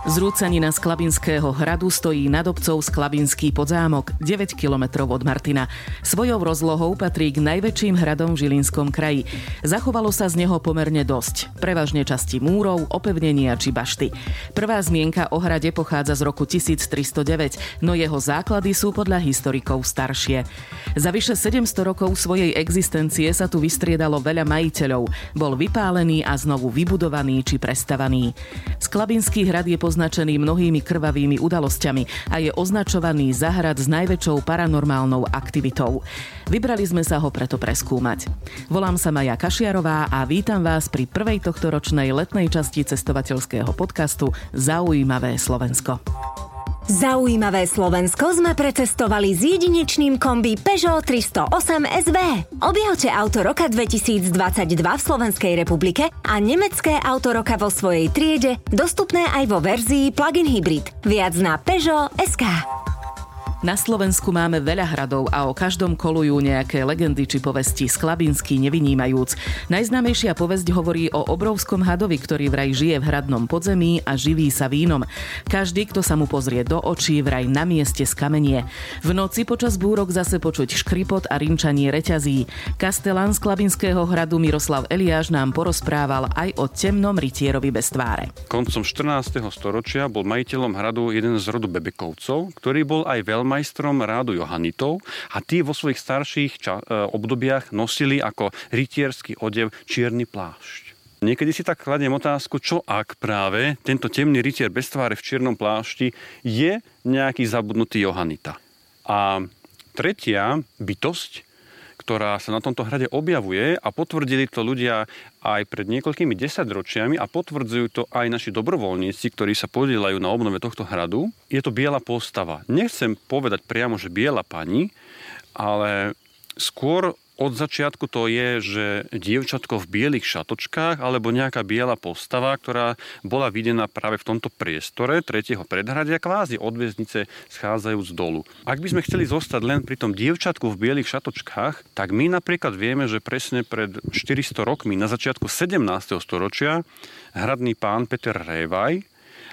Zrúcanina z Klabinského hradu stojí nad obcou Sklabinský podzámok, 9 km od Martina. Svojou rozlohou patrí k najväčším hradom v Žilinskom kraji. Zachovalo sa z neho pomerne dosť, prevažne časti múrov, opevnenia či bašty. Prvá zmienka o hrade pochádza z roku 1309, no jeho základy sú podľa historikov staršie. Za vyše 700 rokov svojej existencie sa tu vystriedalo veľa majiteľov. Bol vypálený a znovu vybudovaný či prestavaný. Sklabinský hrad je označený mnohými krvavými udalosťami a je označovaný za hrad s najväčšou paranormálnou aktivitou. Vybrali sme sa ho preto preskúmať. Volám sa Maja Kašiarová a vítam vás pri prvej tohtoročnej letnej časti cestovateľského podcastu Zaujímavé Slovensko. Zaujímavé Slovensko sme precestovali s jedinečným kombi Peugeot 308 SV. Objavte auto roka 2022 v Slovenskej republike a nemecké auto roka vo svojej triede, dostupné aj vo verzii plug-in hybrid. Viac na Peugeot.sk. Na Slovensku máme veľa hradov a o každom kolujú nejaké legendy či povesti, Sklabinský nevynímajúc. Najznámejšia povesť hovorí o obrovskom hadovi, ktorý vraj žije v hradnom podzemí a živí sa vínom. Každý, kto sa mu pozrie do očí, vraj na mieste skamenie. V noci počas búrok zase počuť škripot a rinčanie reťazí. Kastelán Sklabinského hradu Miroslav Eliáš nám porozprával aj o temnom rytierovi bez tváre. Koncom 14. storočia bol majiteľom hradu jeden z rodu Bebekovcov, ktorý bol aj majstrom rádu Johanitov a tí vo svojich starších obdobiach nosili ako rytierský odev čierny plášť. Niekedy si tak kladiem otázku, čo ak práve tento temný rytier bez tváre v čiernom plášti je nejaký zabudnutý Johanita. A tretia bytosť, ktorá sa na tomto hrade objavuje, a potvrdili to ľudia aj pred niekoľkými desaťročiami a potvrdzujú to aj naši dobrovoľníci, ktorí sa podieľajú na obnove tohto hradu, je to biela postava. Nechcem povedať priamo, že biela pani, ale skôr od začiatku to je, že dievčatko v bielých šatočkách alebo nejaká biela postava, ktorá bola videná práve v tomto priestore tretieho predhradia, kvázi od väznice schádzajúc dolu. Ak by sme chceli zostať len pri tom dievčatku v bielých šatočkách, tak my napríklad vieme, že presne pred 400 rokmi, na začiatku 17. storočia, hradný pán Peter Révaj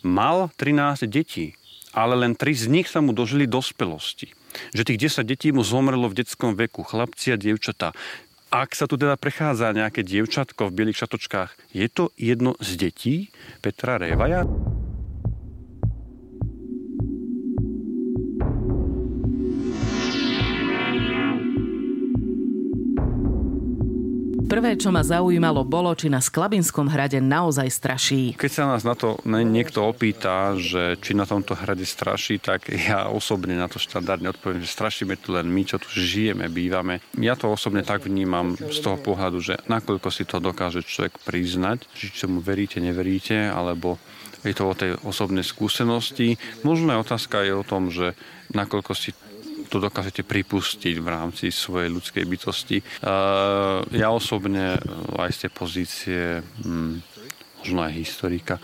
mal 13 detí, ale len 3 z nich sa mu dožili dospelosti. Že tých 10 detí mu zomrelo v detskom veku, chlapci a dievčatá. Ak sa tu teda prechádza nejaké dievčatko v bielých šatočkách, je to jedno z detí Petra Révaja? Prvé, čo ma zaujímalo, bolo, či na Sklabinskom hrade naozaj straší. Keď sa nás na to niekto opýta, že či na tomto hrade straší, tak ja osobne na to štandardne odpoviem, že strašíme tu len my, čo tu žijeme, bývame. Ja to osobne tak vnímam z toho pohľadu, že nakoľko si to dokáže človek priznať, či čomu veríte, neveríte, alebo je to o tej osobnej skúsenosti. Možná otázka je o tom, že nakoľko si to dokážete pripustiť v rámci svojej ľudskej bytosti. Ja osobne aj z tej pozície možno aj historika.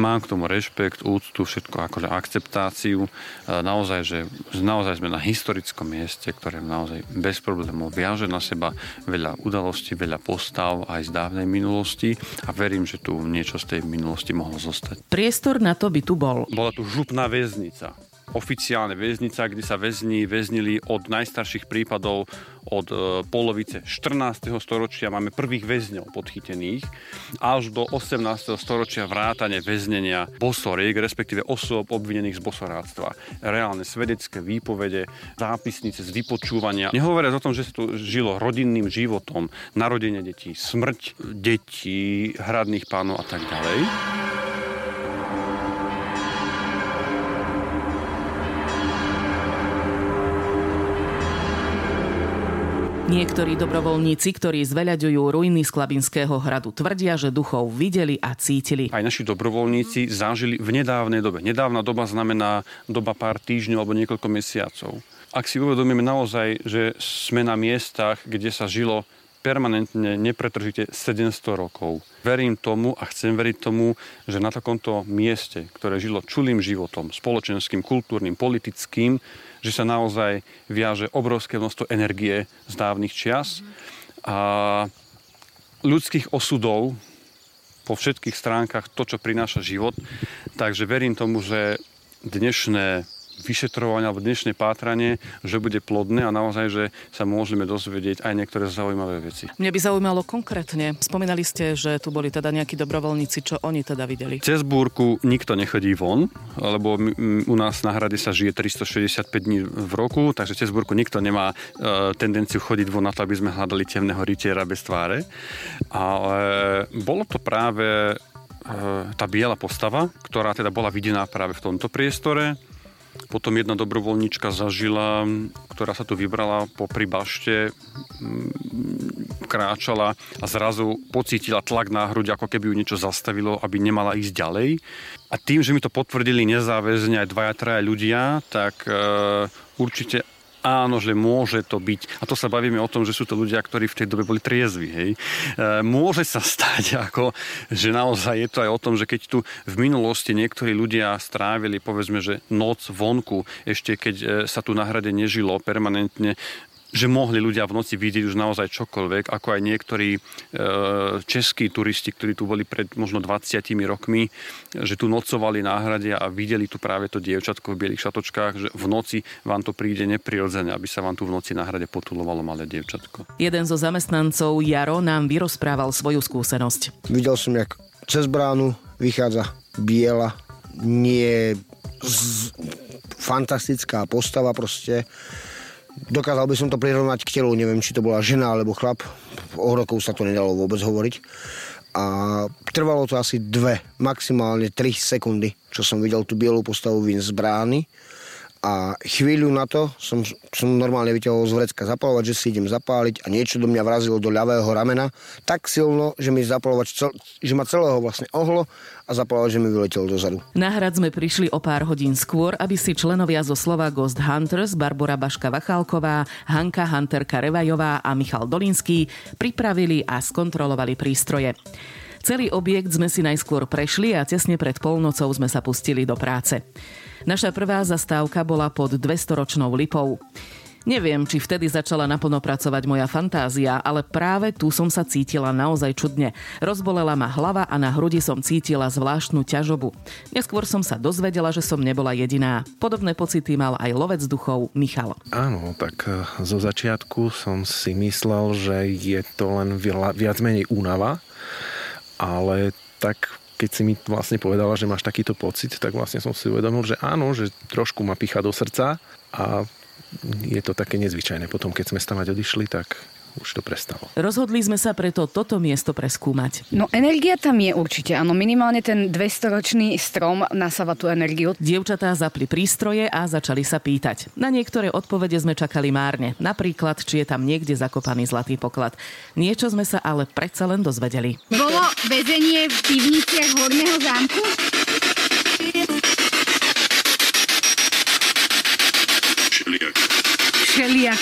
Mám k tomu rešpekt, úctu, všetko akože akceptáciu. Naozaj, že naozaj sme na historickom mieste, ktoré naozaj bez problémov viaže na seba veľa udalostí, veľa postav aj z dávnej minulosti a verím, že tu niečo z tej minulosti mohlo zostať. Priestor na to by tu bol. Bola tu župná väznica. Oficiálne väznica, kde sa väzni väznili od najstarších prípadov od polovice 14. storočia. Máme prvých väzňov podchytených až do 18. storočia vrátane väznenia bosoriek, respektíve osôb obvinených z bosoráctva. Reálne svedecké výpovede, zápisnice z vypočúvania. Nehovoriac o tom, že sa tu žilo rodinným životom, narodenie detí, smrť detí, hradných pánov a tak ďalej. Niektorí dobrovoľníci, ktorí zveľaďujú ruiny Sklabinského hradu, tvrdia, že duchov videli a cítili. Aj naši dobrovoľníci zažili v nedávnej dobe. Nedávna doba znamená doba pár týždňov alebo niekoľko mesiacov. Ak si uvedomíme naozaj, že sme na miestach, kde sa žilo permanentne, nepretržite 700 rokov. Verím tomu a chcem veriť tomu, že na takomto mieste, ktoré žilo čulým životom, spoločenským, kultúrnym, politickým, že sa naozaj viaže obrovské množstvo energie z dávnych čias a ľudských osudov, po všetkých stránkach to, čo prináša život. Takže verím tomu, že dnešné vyšetrovanie alebo dnešné pátranie, že bude plodné a naozaj, že sa môžeme dozvedieť aj niektoré zaujímavé veci. Mne by zaujímalo konkrétne. Spomínali ste, že tu boli teda nejakí dobrovoľníci, čo oni teda videli. Cez búrku nikto nechodí von, lebo u nás na hrade sa žije 365 dní v roku, takže cez búrku nikto nemá tendenciu chodiť von na to, aby sme hľadali temného rytiera bez tváre. Ale bolo to práve tá biela postava, ktorá teda bola videná práve v tomto priestore. Potom jedna dobrovoľnička zažila, ktorá sa tu vybrala popri bašte, kráčala a zrazu pocítila tlak na hruď, ako keby ju niečo zastavilo, aby nemala ísť ďalej. A tým, že mi to potvrdili nezáväzne aj dvaja, traja ľudia, tak určite áno, že môže to byť. A to sa bavíme o tom, že sú to ľudia, ktorí v tej dobe boli triezvi. Hej. Môže sa stať, ako, že naozaj je to aj o tom, že keď tu v minulosti niektorí ľudia strávili, povedzme, že noc vonku, ešte keď sa tu na hrade nežilo permanentne, že mohli ľudia v noci vidieť už naozaj čokoľvek, ako aj niektorí českí turisti, ktorí tu boli pred možno 20 rokmi, že tu nocovali na hrade a videli tu práve to dievčatko v bielých šatočkách, že v noci vám to príde neprirodzene, aby sa vám tu v noci na hrade potulovalo malé dievčatko. Jeden zo zamestnancov, Jaro, nám vyrozprával svoju skúsenosť. Videl som, jak cez bránu vychádza biela, nie fantastická postava proste. Dokázal by som to prirovnať k telu, neviem, či to bola žena alebo chlap. O rokov sa to nedalo vôbec hovoriť. A trvalo to asi 2, maximálne 3 sekundy, čo som videl tú bielú postavu z brány. A chvíľu na to som normálne vyťahol z vrecka zapaľovať, že si idem zapáliť a niečo do mňa vrazilo do ľavého ramena tak silno, že mi že ma celého vlastne ohlo a zapaľovač, že mi vyletel dozadu. Na hrad sme prišli o pár hodín skôr, aby si členovia zo Slova Ghost Hunters Barbora Baška-Vachálková, Hanka Hunterka-Revajová a Michal Dolinský pripravili a skontrolovali prístroje. Celý objekt sme si najskôr prešli a tesne pred polnocou sme sa pustili do práce. Naša prvá zastávka bola pod 200-ročnou lipou. Neviem, či vtedy začala naplno pracovať moja fantázia, ale práve tu som sa cítila naozaj čudne. Rozbolela ma hlava a na hrudi som cítila zvláštnu ťažobu. Neskôr som sa dozvedela, že som nebola jediná. Podobné pocity mal aj lovec duchov Michal. Áno, tak zo začiatku som si myslel, že je to len viac menej únava, ale tak keď si mi vlastne povedala, že máš takýto pocit, tak vlastne som si uvedomil, že áno, že trošku ma pichá do srdca a je to také nezvyčajné. Potom, keď sme stavať odišli, tak už to prestalo. Rozhodli sme sa preto toto miesto preskúmať. No energia tam je určite, áno. Minimálne ten 200-ročný strom nasáva tú energiu. Dievčatá zapli prístroje a začali sa pýtať. Na niektoré odpovede sme čakali márne. Napríklad, či je tam niekde zakopaný zlatý poklad. Niečo sme sa ale predsa len dozvedeli. Bolo väzenie v pivniciach Horného zámku? Šeliak.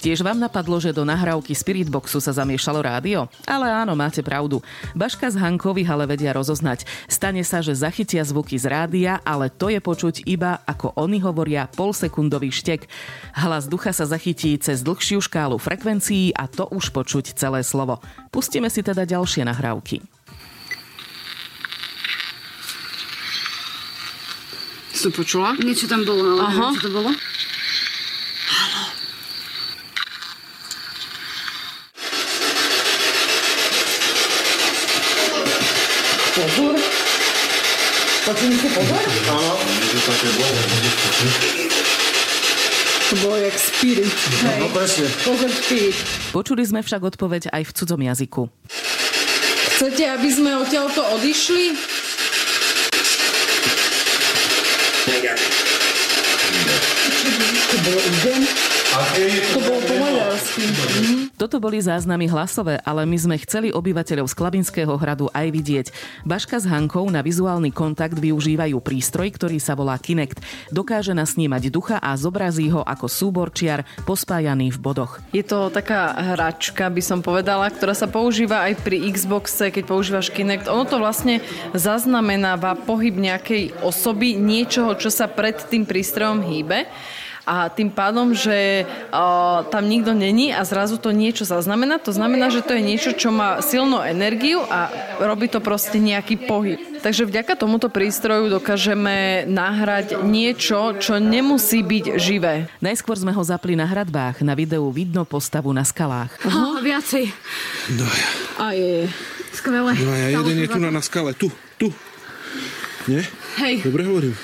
Tiež vám napadlo, že do nahrávky Spiritboxu sa zamiešalo rádio? Ale áno, máte pravdu. Baška z Hankovi ale vedia rozoznať. Stane sa, že zachytia zvuky z rádia, ale to je počuť iba, ako oni hovoria, polsekundový štek. Hlas ducha sa zachytí cez dlhšiu škálu frekvencií a to už počuť celé slovo. Pustíme si teda ďalšie nahrávky. Si počula? Niečo tam bolo, ale neviem, čo to bolo. Pozor. Počuli ste pozor? Áno. To bolo jak spirit. No presne. Pozor spirit. Počuli sme však odpoveď aj v cudzom jazyku. Chcete, aby sme odtiaľto odišli? To bolo idem. To bolo po maďarsky. Toto boli záznamy hlasové, ale my sme chceli obyvateľov z Klabinského hradu aj vidieť. Baška s Hankou na vizuálny kontakt využívajú prístroj, ktorý sa volá Kinect. Dokáže nasnímať ducha a zobrazí ho ako súbor čiar pospájaný v bodoch. Je to taká hračka, by som povedala, ktorá sa používa aj pri Xboxe, keď používaš Kinect. Ono to vlastne zaznamenáva pohyb nejakej osoby, niečoho, čo sa pred tým prístrojom hýbe. a tým pádom, že tam nikto není a zrazu to niečo zaznamená, to znamená, že to je niečo, čo má silnú energiu a robí to proste nejaký pohyb. Takže vďaka tomuto prístroju dokážeme nahrať niečo, čo nemusí byť živé. Najskôr sme ho zapli na hradbách. Na videu vidno postavu na skalách. Viacej. Dvaja. Aj, skvelé. Dvaja, jeden je tu na skale. Tu. Nie? Hej. Dobre hovorím.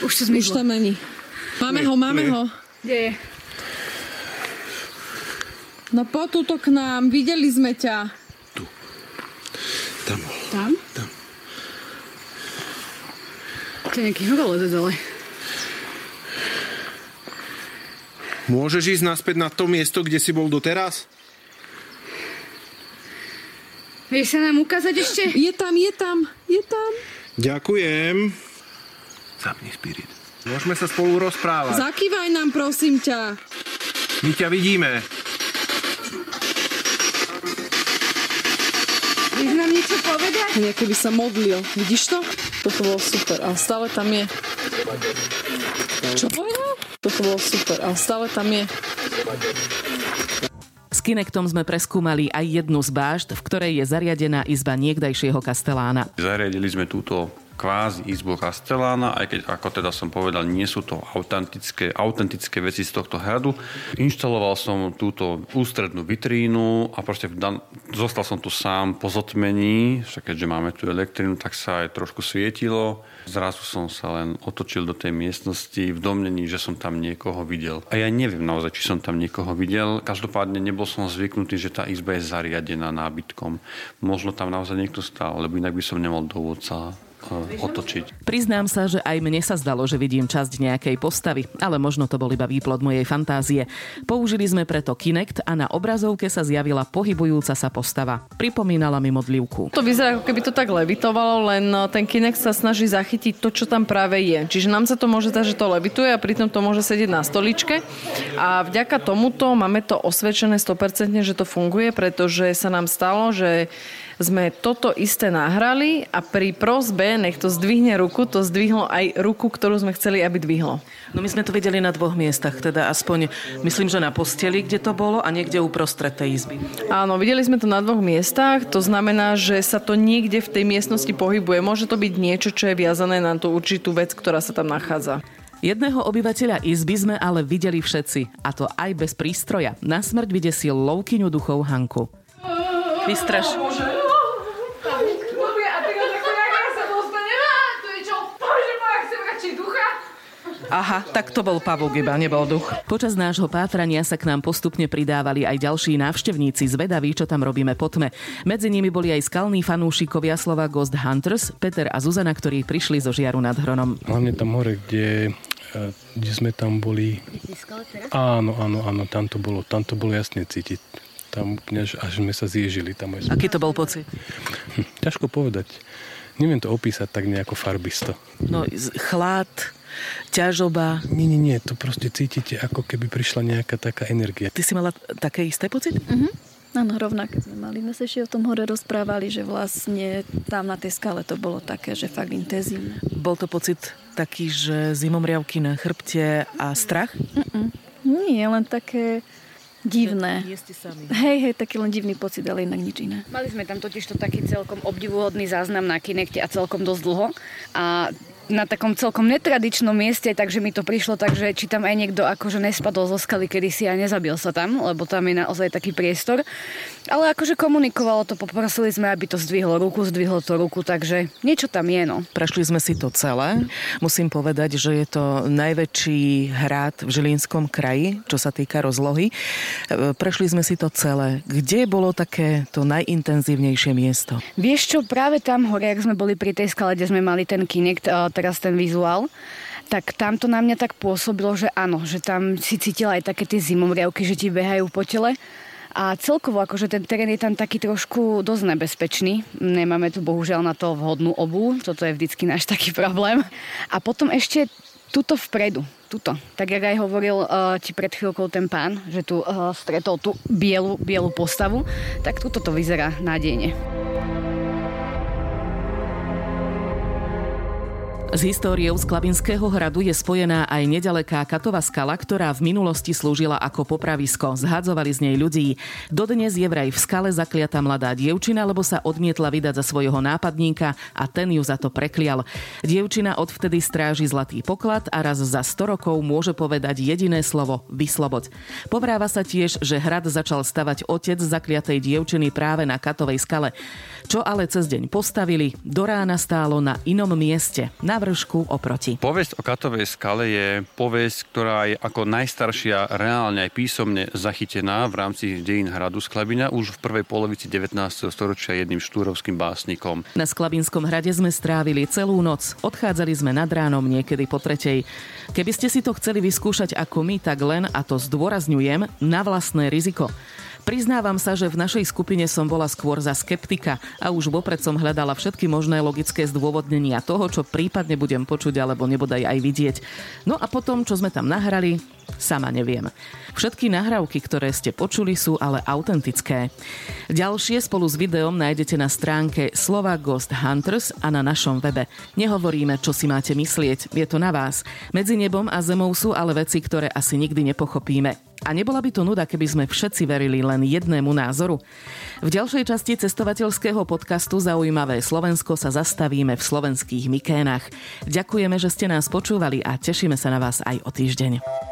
Už tam ani. Máme ho. Kde je? No poď tuto k nám, videli sme ťa. Tu. Tam. To je nejaký horolezec, ale... Môžeš ísť naspäť na to miesto, kde si bol doteraz? Vieš sa nám ukázať ešte? Je tam. Ďakujem. Zapni spirit. Môžeme sa spolu rozprávať. Zakývaj nám, prosím ťa. My ťa vidíme. Vieš nám niečo povedať? Nejaké by sa modlil. Vidíš to? Toto bolo super, ale stále tam je. Čo povedal? Toto bolo super, ale stále tam je. S Kinectom sme preskúmali aj jednu z bášt, v ktorej je zariadená izba niekdajšieho kastelána. Zariadili sme túto kvázi izbu kastelána, aj keď, ako teda som povedal, nie sú to autentické veci z tohto hradu. Inštaloval som túto ústrednú vitrínu a proste zostal som tu sám po zotmení, však keďže máme tu elektrínu, tak sa aj trošku svietilo. Zrazu som sa len otočil do tej miestnosti v domnení, že som tam niekoho videl. A ja neviem naozaj, či som tam niekoho videl. Každopádne nebol som zvyknutý, že tá izba je zariadená nábytkom. Možno tam naozaj niekto stál, lebo inak by som nemal dôvod sa otočiť. Priznám sa, že aj mne sa zdalo, že vidím časť nejakej postavy, ale možno to bol iba výplod mojej fantázie. Použili sme preto Kinect a na obrazovke sa zjavila pohybujúca sa postava. Pripomínala mi modlivku. To vyzerá, ako keby to tak levitovalo, len ten Kinect sa snaží zachytiť to, čo tam práve je. Čiže nám sa to môže zdať, že to levituje a pritom to môže sedieť na stoličke. A vďaka tomuto máme to osvedčené 100%, že to funguje, pretože sa nám stalo, že sme toto isté nahrali a pri prosbe, nech to zdvihne ruku, to zdvihlo aj ruku, ktorú sme chceli, aby dvihlo. No my sme to videli na dvoch miestach, teda aspoň myslím, že na posteli, kde to bolo a niekde uprostred tej izby. Áno, videli sme to na dvoch miestach, to znamená, že sa to niekde v tej miestnosti pohybuje. Môže to byť niečo, čo je viazané na tú určitú vec, ktorá sa tam nachádza. Jedného obyvateľa izby sme ale videli všetci, a to aj bez prístroja. Na smrť vydesil lovkyňu duchov Hanku. Vystraš. Aha, tak to bol pavúk, iba nebol duch. Počas nášho pátrania sa k nám postupne pridávali aj ďalší návštevníci zvedaví, čo tam robíme po tme. Medzi nimi boli aj skalní fanúšikovia slova Ghost Hunters, Peter a Zuzana, ktorí prišli zo Žiaru nad Hronom. Hlavne tam hore, kde sme tam boli... Áno, tam to bolo jasne cítiť. Tam až sme sa zježili. Aký to bol pocit? Ťažko povedať. Neviem to opísať tak nejako farbisto. No, chlad... ťažoba. Nie, to proste cítite, ako keby prišla nejaká taká energia. Ty si mala také isté pocity? Áno, rovnaké sme mali. My sa ešte o tom hore rozprávali, že vlastne tam na tej skale to bolo také, že fakt intenzívne. Bol to pocit taký, že zimomriavky na chrbte a strach? Nie, len také... divné. Nie ste sami. Hej, taký len divný pocit, ale inak nič iné. Mali sme tam totižto taký celkom obdivuhodný záznam na Kinecte a celkom dosť dlho a na takom celkom netradičnom mieste, takže mi to prišlo tak, že či tam aj niekto akože nespadol zo skaly kedysi a nezabil sa tam, lebo tam je naozaj taký priestor. Ale akože komunikovalo to, poprosili sme, aby to zdvihlo ruku, takže niečo tam je, no. Prešli sme si to celé. Musím povedať, že je to najväčší hrad v Žilinskom kraji, čo sa týka rozlohy. Prešli sme si to celé. Kde bolo také to najintenzívnejšie miesto? Vieš čo, práve tam hore, ak sme boli pri tej skale, kde sme mali ten Kinect, teraz ten vizuál, tak tamto na mňa tak pôsobilo, že áno, že tam si cítila aj také tie zimomriavky, že ti behajú po tele. A celkovo akože ten terén je tam taký trošku dosť nebezpečný. Nemáme tu bohužiaľ na to vhodnú obuv. Toto je vždycky náš taký problém. A potom ešte tuto vpredu. Tak jak aj hovoril ti pred chvíľkou ten pán, že tu stretol tú bielú postavu, tak tuto to vyzerá nádejne. S históriou z Klabinského hradu je spojená aj nedaleká Katova skala, ktorá v minulosti slúžila ako popravisko. Zhádzovali z nej ľudí. Dodnes je vraj v skale zakliatá mladá dievčina, lebo sa odmietla vydať za svojho nápadníka a ten ju za to preklial. Dievčina odvtedy stráži zlatý poklad a raz za 100 rokov môže povedať jediné slovo – vysloboď. Povráva sa tiež, že hrad začal stavať otec zakliatej dievčiny práve na Katovej skale. Čo ale cez deň postavili, do rána stálo na inom mieste – vršku oproti. Povesť o Katovej skale je povesť, ktorá je ako najstaršia reálne aj písomne zachytená v rámci dejín hradu Sklabina už v prvej polovici 19. storočia jedným štúrovským básnikom. Na Sklabinskom hrade sme strávili celú noc. Odchádzali sme nad ránom niekedy po 3:00. Keby ste si to chceli vyskúšať ako my, tak len, a to zdôrazňujem, na vlastné riziko. Priznávam sa, že v našej skupine som bola skôr za skeptika a už vopred som hľadala všetky možné logické zdôvodnenia toho, čo prípadne budem počuť alebo nebodaj aj vidieť. No a potom, čo sme tam nahrali, sama neviem. Všetky nahrávky, ktoré ste počuli, sú ale autentické. Ďalšie spolu s videom nájdete na stránke Slova Ghost Hunters a na našom webe. Nehovoríme, čo si máte myslieť, je to na vás. Medzi nebom a zemou sú ale veci, ktoré asi nikdy nepochopíme. A nebola by to nuda, keby sme všetci verili len jednému názoru. V ďalšej časti cestovateľského podcastu Zaujímavé Slovensko sa zastavíme v slovenských Mykénach. Ďakujeme, že ste nás počúvali a tešíme sa na vás aj o týždeň.